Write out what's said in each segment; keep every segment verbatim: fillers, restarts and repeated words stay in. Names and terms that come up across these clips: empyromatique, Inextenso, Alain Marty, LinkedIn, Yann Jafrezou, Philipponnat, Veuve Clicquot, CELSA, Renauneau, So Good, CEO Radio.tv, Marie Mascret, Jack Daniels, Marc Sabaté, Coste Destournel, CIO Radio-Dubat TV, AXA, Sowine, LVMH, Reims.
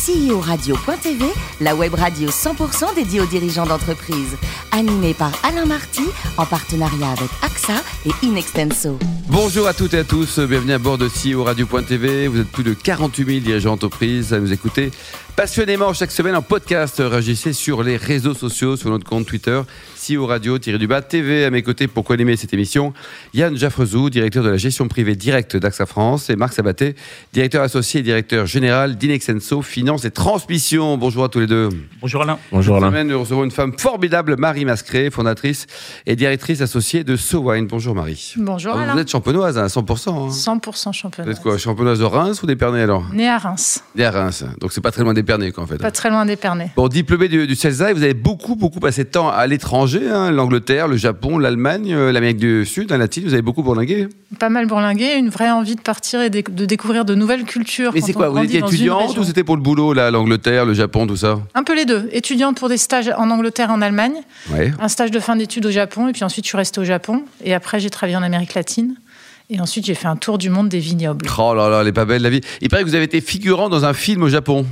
C E O Radio point T V, la web radio cent pour cent dédiée aux dirigeants d'entreprise. Animée par Alain Marty, en partenariat avec A X A et Inextenso. Bonjour à toutes et à tous, bienvenue à bord de C E O Radio point T V. Vous êtes plus de quarante-huit mille dirigeants d'entreprise à nous écouter passionnément chaque semaine en podcast. Réagissez sur les réseaux sociaux, sur notre compte Twitter, C E O Radio-Dubat T V. À mes côtés, pour co-animer cette émission, Yann Jafrezou, directeur de la gestion privée directe d'A X A France, et Marc Sabaté, directeur associé et directeur général d'Inextenso Finance et Transmission. Bonjour à tous les deux. Bonjour Alain. Bonjour Alain. Cette semaine, nous recevons une femme formidable, Marie Mascret, fondatrice et directrice associée de Sowine. Bonjour Marie. Bonjour alors, Alain. Vous êtes champenoise à hein, cent pour cent. Hein. cent pour cent champenoise. Vous êtes quoi, champenoise de Reims ou d'Épernay alors? Née à Reims. Née à Reims. Donc c'est pas très loin d'Épernay. Quoi, en fait. Pas très loin d'Épernay. Bon, diplômé du, du CELSA, et vous avez beaucoup, beaucoup passé de temps à l'étranger, hein, l'Angleterre, le Japon, l'Allemagne, euh, l'Amérique du Sud, hein, latine. Vous avez beaucoup bourlingué. Pas mal bourlingué, une vraie envie de partir et de, de découvrir de nouvelles cultures. Mais c'est quoi, vous étiez étudiante ou c'était pour le boulot, là, l'Angleterre, le Japon, tout ça? Un peu les deux. Étudiante pour des stages en Angleterre, en Allemagne, ouais. Un stage de fin d'études au Japon, et puis ensuite je suis restée au Japon, et après j'ai travaillé en Amérique latine. Et ensuite, j'ai fait un tour du monde des vignobles. Oh là là, elle est pas belle la vie. Il paraît que vous avez été figurant dans un film au Japon.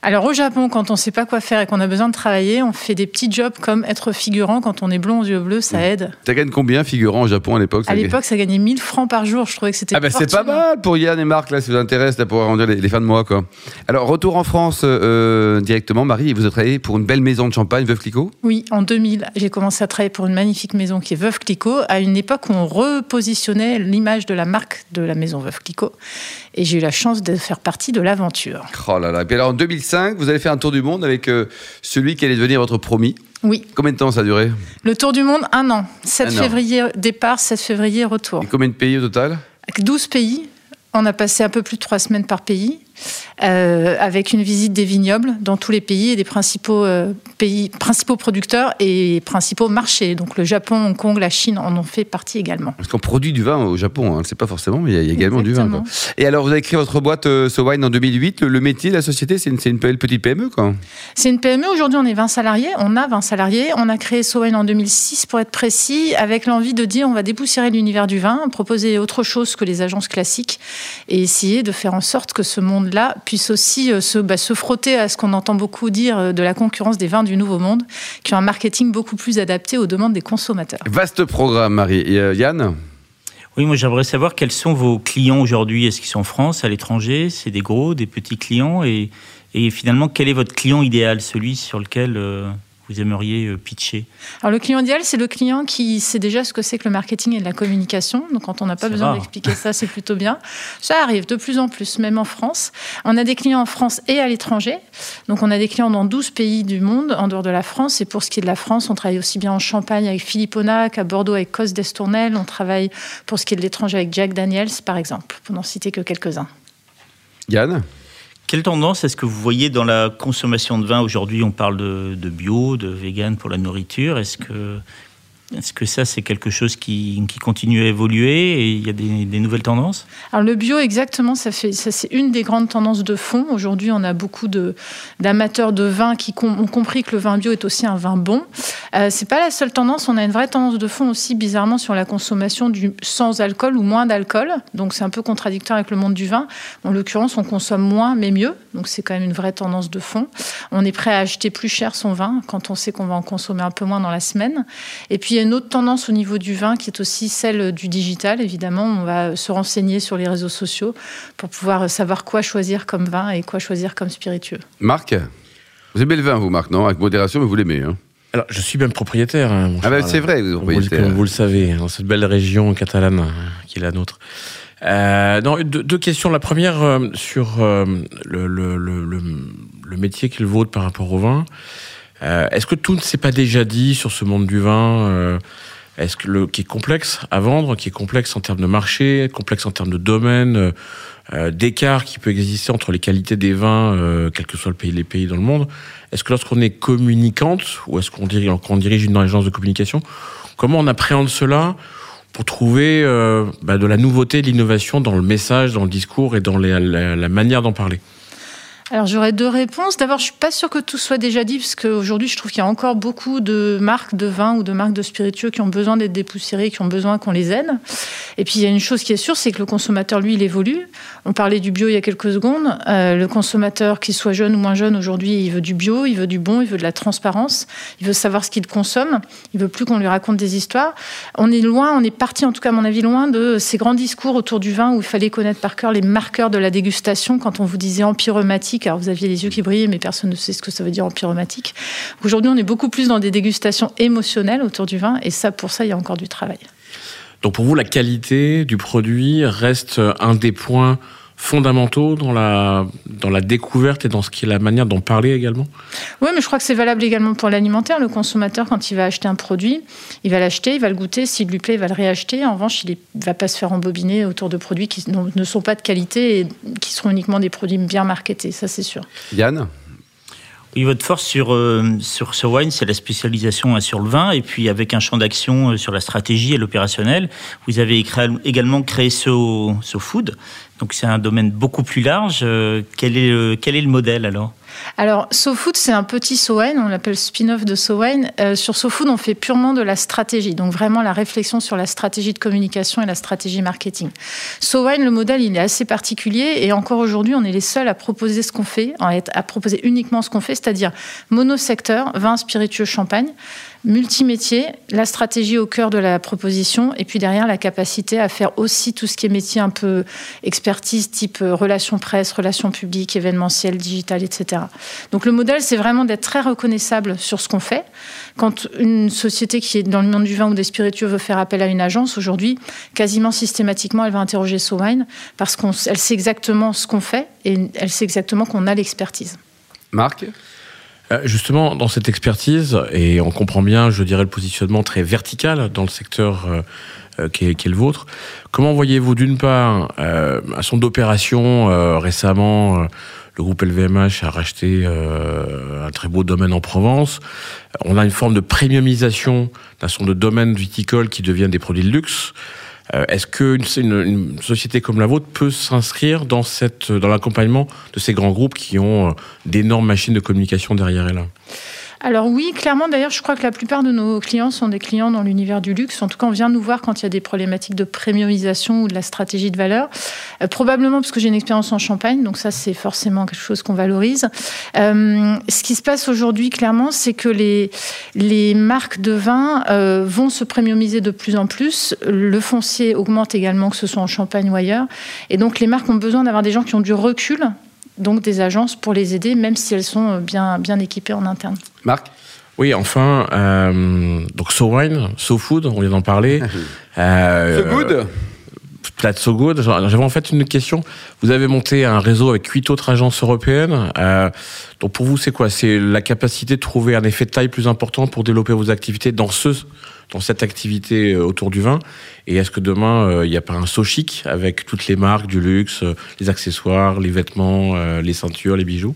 Alors au Japon, quand on ne sait pas quoi faire et qu'on a besoin de travailler, on fait des petits jobs comme être figurant quand on est blond aux yeux bleus, ça aide. Ça gagne combien figurant au Japon à l'époque? À l'époque, ça gagnait mille francs par jour, je trouvais que c'était... Ah ben bah, c'est pas mal pour Yann et Marc, là, si ça vous intéresse, là, pour arrondir les, les fins de mois, quoi. Alors, retour en France euh, directement, Marie, vous avez travaillé pour une belle maison de champagne, Veuve Clicquot? Oui, en deux mille, j'ai commencé à travailler pour une magnifique maison qui est Veuve Clicquot, à une époque où on repositionnait l'image de la marque de la maison Veuve Clicquot. Et j'ai eu la chance de faire partie de l'aventure. Oh là là. Et puis alors en deux mille cinq, vous avez fait un tour du monde avec euh, celui qui allait devenir votre promis. Oui. Combien de temps ça a duré? Le tour du monde, un an. sept février départ, sept février retour. Et combien de pays au total? douze pays. On a passé un peu plus de trois semaines par pays, euh, avec une visite des vignobles dans tous les pays et des principaux, euh, pays, principaux producteurs et principaux marchés. Donc le Japon, Hong Kong, la Chine en ont fait partie également. Parce qu'on produit du vin au Japon, on ne le sait pas forcément, mais il y a, il y a également Exactement. du vin. Quoi. Et alors vous avez créé votre boîte euh, Sowine en deux mille huit. Le, le métier, la société, c'est une, c'est une petite P M E quoi. C'est une P M E. Aujourd'hui, on est vingt salariés. On a vingt salariés. On a créé Sowine en deux mille six, pour être précis, avec l'envie de dire on va dépoussiérer l'univers du vin, proposer autre chose que les agences classiques, et essayer de faire en sorte que ce monde-là puisse aussi se, bah, se frotter à ce qu'on entend beaucoup dire de la concurrence des vins du Nouveau Monde, qui ont un marketing beaucoup plus adapté aux demandes des consommateurs. Vaste programme, Marie. Et euh, Yann ? Oui, moi j'aimerais savoir quels sont vos clients aujourd'hui. Est-ce qu'ils sont en France, à l'étranger? C'est des gros, des petits clients? Et, et finalement, quel est votre client idéal, celui sur lequel... Euh vous aimeriez pitcher? Alors le client idéal, c'est le client qui sait déjà ce que c'est que le marketing et de la communication. Donc quand on n'a pas c'est besoin rare. d'expliquer ça, c'est plutôt bien. Ça arrive de plus en plus, même en France. On a des clients en France et à l'étranger. Donc on a des clients dans douze pays du monde, en dehors de la France. Et pour ce qui est de la France, on travaille aussi bien en Champagne avec Philipponnat, qu'à Bordeaux avec Coste Destournel. On travaille pour ce qui est de l'étranger avec Jack Daniels, par exemple, pour n'en citer que quelques-uns. Yann ? Quelle tendance est-ce que vous voyez dans la consommation de vin aujourd'hui? On parle de, de bio, de vegan pour la nourriture. Est-ce que, est-ce que ça, c'est quelque chose qui, qui continue à évoluer et il y a des, des nouvelles tendances? Alors le bio, exactement, ça fait, ça, c'est une des grandes tendances de fond. Aujourd'hui, on a beaucoup de, d'amateurs de vin qui com- ont compris que le vin bio est aussi un vin bon. Euh, c'est pas la seule tendance. On a une vraie tendance de fond aussi, bizarrement, sur la consommation du sans alcool ou moins d'alcool. Donc, c'est un peu contradictoire avec le monde du vin. En l'occurrence, on consomme moins, mais mieux. Donc, c'est quand même une vraie tendance de fond. On est prêt à acheter plus cher son vin quand on sait qu'on va en consommer un peu moins dans la semaine. Et puis, il y a une autre tendance au niveau du vin qui est aussi celle du digital. Évidemment, on va se renseigner sur les réseaux sociaux pour pouvoir savoir quoi choisir comme vin et quoi choisir comme spiritueux. Marc, vous aimez le vin, vous, Marc, non? Avec modération, mais vous l'aimez, hein? Alors, je suis même propriétaire. Hein, ah ben bah, c'est vrai, vous êtes propriétaire. Comme vous le savez, dans cette belle région catalane hein, qui est la nôtre. Euh, non, deux, deux questions. La première euh, sur euh, le, le, le, le, le métier qui est le vôtre par rapport au vin. Euh, est-ce que tout ne s'est pas déjà dit sur ce monde du vin euh, est-ce que le, qui est complexe à vendre, qui est complexe en termes de marché, complexe en termes de domaine, euh, d'écart qui peut exister entre les qualités des vins, euh, quel que soit le pays, les pays dans le monde. Est-ce que lorsqu'on est communicante, ou est-ce qu'on dirige, qu'on dirige une agence de communication, comment on appréhende cela pour trouver euh, bah de la nouveauté, de l'innovation dans le message, dans le discours et dans les, la, la manière d'en parler? Alors, j'aurais deux réponses. D'abord, je ne suis pas sûre que tout soit déjà dit, parce qu'aujourd'hui, je trouve qu'il y a encore beaucoup de marques de vin ou de marques de spiritueux qui ont besoin d'être dépoussiérées, qui ont besoin qu'on les aide. Et puis, il y a une chose qui est sûre, c'est que le consommateur, lui, il évolue. On parlait du bio il y a quelques secondes. Euh, le consommateur, qu'il soit jeune ou moins jeune, aujourd'hui, il veut du bio, il veut du bon, il veut de la transparence, il veut savoir ce qu'il consomme, il ne veut plus qu'on lui raconte des histoires. On est loin, on est parti, en tout cas, à mon avis, loin de ces grands discours autour du vin où il fallait connaître par cœur les marqueurs de la dégustation quand on vous disait empyromatique. Alors, vous aviez les yeux qui brillaient, mais personne ne sait ce que ça veut dire empyromatique. Aujourd'hui, on est beaucoup plus dans des dégustations émotionnelles autour du vin, et ça, pour ça, il y a encore du travail. Donc, pour vous, la qualité du produit reste un des points fondamentaux dans la, dans la découverte et dans ce qui est la manière d'en parler également ? Oui, mais je crois que c'est valable également pour l'alimentaire. Le consommateur, quand il va acheter un produit, il va l'acheter, il va le goûter, s'il lui plaît, il va le réacheter. En revanche, il ne va pas se faire embobiner autour de produits qui ne sont pas de qualité et qui seront uniquement des produits bien marketés, ça c'est sûr. Yann ? Oui, votre force sur, euh, sur Sowine, c'est la spécialisation hein, sur le vin, et puis avec un champ d'action euh, sur la stratégie et l'opérationnel. Vous avez créé, également créé So, So Food, donc c'est un domaine beaucoup plus large. Euh, quel est le, quel est le modèle alors ? Alors, So Food, c'est un petit Sowine, on l'appelle spin-off de Sowine. Euh, sur So Food, on fait purement de la stratégie, donc vraiment la réflexion sur la stratégie de communication et la stratégie marketing. Sowine, le modèle, il est assez particulier et encore aujourd'hui, on est les seuls à proposer ce qu'on fait, à proposer uniquement ce qu'on fait, c'est-à-dire monosecteur, vin, spiritueux, champagne, multimétier, la stratégie au cœur de la proposition et puis derrière la capacité à faire aussi tout ce qui est métier un peu expertise, type relations presse, relations publiques, événementielles, digitales, et cetera. Donc le modèle, c'est vraiment d'être très reconnaissable sur ce qu'on fait. Quand une société qui est dans le monde du vin ou des spiritueux veut faire appel à une agence, aujourd'hui, quasiment systématiquement, elle va interroger Sowine parce qu'elle sait exactement ce qu'on fait et elle sait exactement qu'on a l'expertise. Marc ? Justement, dans cette expertise, et on comprend bien, je dirais, le positionnement très vertical dans le secteur euh, qui, est, qui est le vôtre, comment voyez-vous, d'une part, euh, un centre d'opération euh, récemment euh, le groupe L V M H a racheté euh, un très beau domaine en Provence. On a une forme de premiumisation d'un certain nombre de domaines viticoles qui deviennent des produits de luxe. Euh, est-ce qu'une une, une société comme la vôtre peut s'inscrire dans, cette, dans l'accompagnement de ces grands groupes qui ont euh, d'énormes machines de communication derrière elles ? Alors oui, clairement, d'ailleurs, je crois que la plupart de nos clients sont des clients dans l'univers du luxe. En tout cas, on vient nous voir quand il y a des problématiques de premiumisation ou de la stratégie de valeur. Euh, probablement parce que j'ai une expérience en Champagne, donc ça, c'est forcément quelque chose qu'on valorise. Euh, ce qui se passe aujourd'hui, clairement, c'est que les, les marques de vin euh, vont se premiumiser de plus en plus. Le foncier augmente également, que ce soit en Champagne ou ailleurs. Et donc, les marques ont besoin d'avoir des gens qui ont du recul, donc des agences pour les aider, même si elles sont bien, bien équipées en interne. Marc ? Oui, enfin, euh, donc Sowine, So Food, on vient d'en parler. euh, So Good ? Plate So Good. J'avais en fait une question. Vous avez monté un réseau avec huit autres agences européennes. Euh, donc pour vous, c'est quoi ? C'est la capacité de trouver un effet de taille plus important pour développer vos activités dans ce... dans cette activité autour du vin. Et est-ce que demain, il euh, n'y a pas un saut chic avec toutes les marques du luxe, euh, les accessoires, les vêtements, euh, les ceintures, les bijoux ?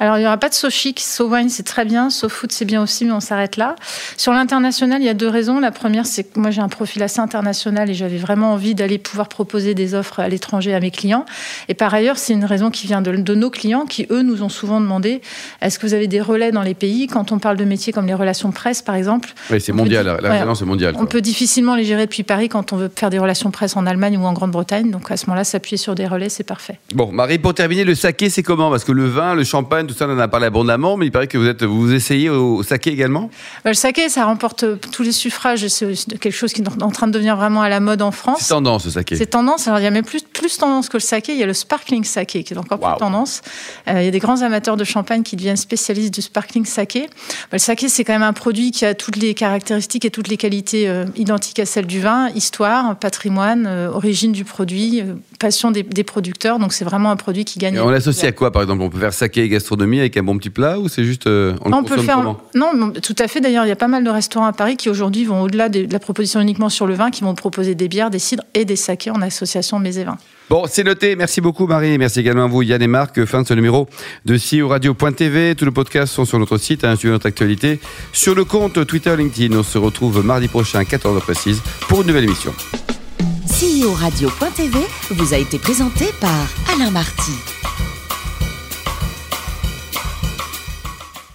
Alors, il n'y aura pas de saut chic. Sowine, c'est très bien. So Food, c'est bien aussi, mais on s'arrête là. Sur l'international, il y a deux raisons. La première, c'est que moi, j'ai un profil assez international et j'avais vraiment envie d'aller pouvoir proposer des offres à l'étranger à mes clients. Et par ailleurs, c'est une raison qui vient de, de nos clients qui, eux, nous ont souvent demandé est-ce que vous avez des relais dans les pays ? Quand on parle de métiers comme les relations presse, par exemple. Oui, c'est mondial. Dit, la... ouais, non, c'est mondial, on quoi. Peut difficilement les gérer depuis Paris quand on veut faire des relations presse en Allemagne ou en Grande-Bretagne. Donc à ce moment-là, s'appuyer sur des relais, c'est parfait. Bon, Marie, pour terminer, le saké, c'est comment ? Parce que le vin, le champagne, tout ça, on en a parlé abondamment, mais il paraît que vous êtes, vous essayez au saké également ? Ben, le saké, ça remporte tous les suffrages. C'est quelque chose qui est en train de devenir vraiment à la mode en France. C'est tendance, le saké. C'est tendance. Alors, il y a même plus, plus tendance que le saké. Il y a le sparkling saké qui est encore wow. plus tendance. Euh, il y a des grands amateurs de champagne qui deviennent spécialistes du sparkling saké. Ben, le saké, c'est quand même un produit qui a toutes les caractéristiques et toutes les qualités euh, identiques à celles du vin, histoire, patrimoine, euh, origine du produit, euh, passion des, des producteurs. Donc c'est vraiment un produit qui gagne. Et on l'associe à quoi, par exemple ? On peut faire saké et gastronomie avec un bon petit plat ou c'est juste euh, on, on le peut consomme faire comment ? Non, tout à fait. D'ailleurs, il y a pas mal de restaurants à Paris qui aujourd'hui vont au-delà de, de la proposition uniquement sur le vin, qui vont proposer des bières, des cidres et des sakés en association mets et vins. Bon, c'est noté. Merci beaucoup, Marie. Merci également à vous, Yann et Marc. Fin de ce numéro de C I O Radio point T V. Tous nos podcasts sont sur notre site. Hein, suivez notre actualité sur le compte Twitter, LinkedIn. On se retrouve mardi prochain, quatorze heures précises, pour une nouvelle émission. C I O Radio point T V vous a été présenté par Alain Marty.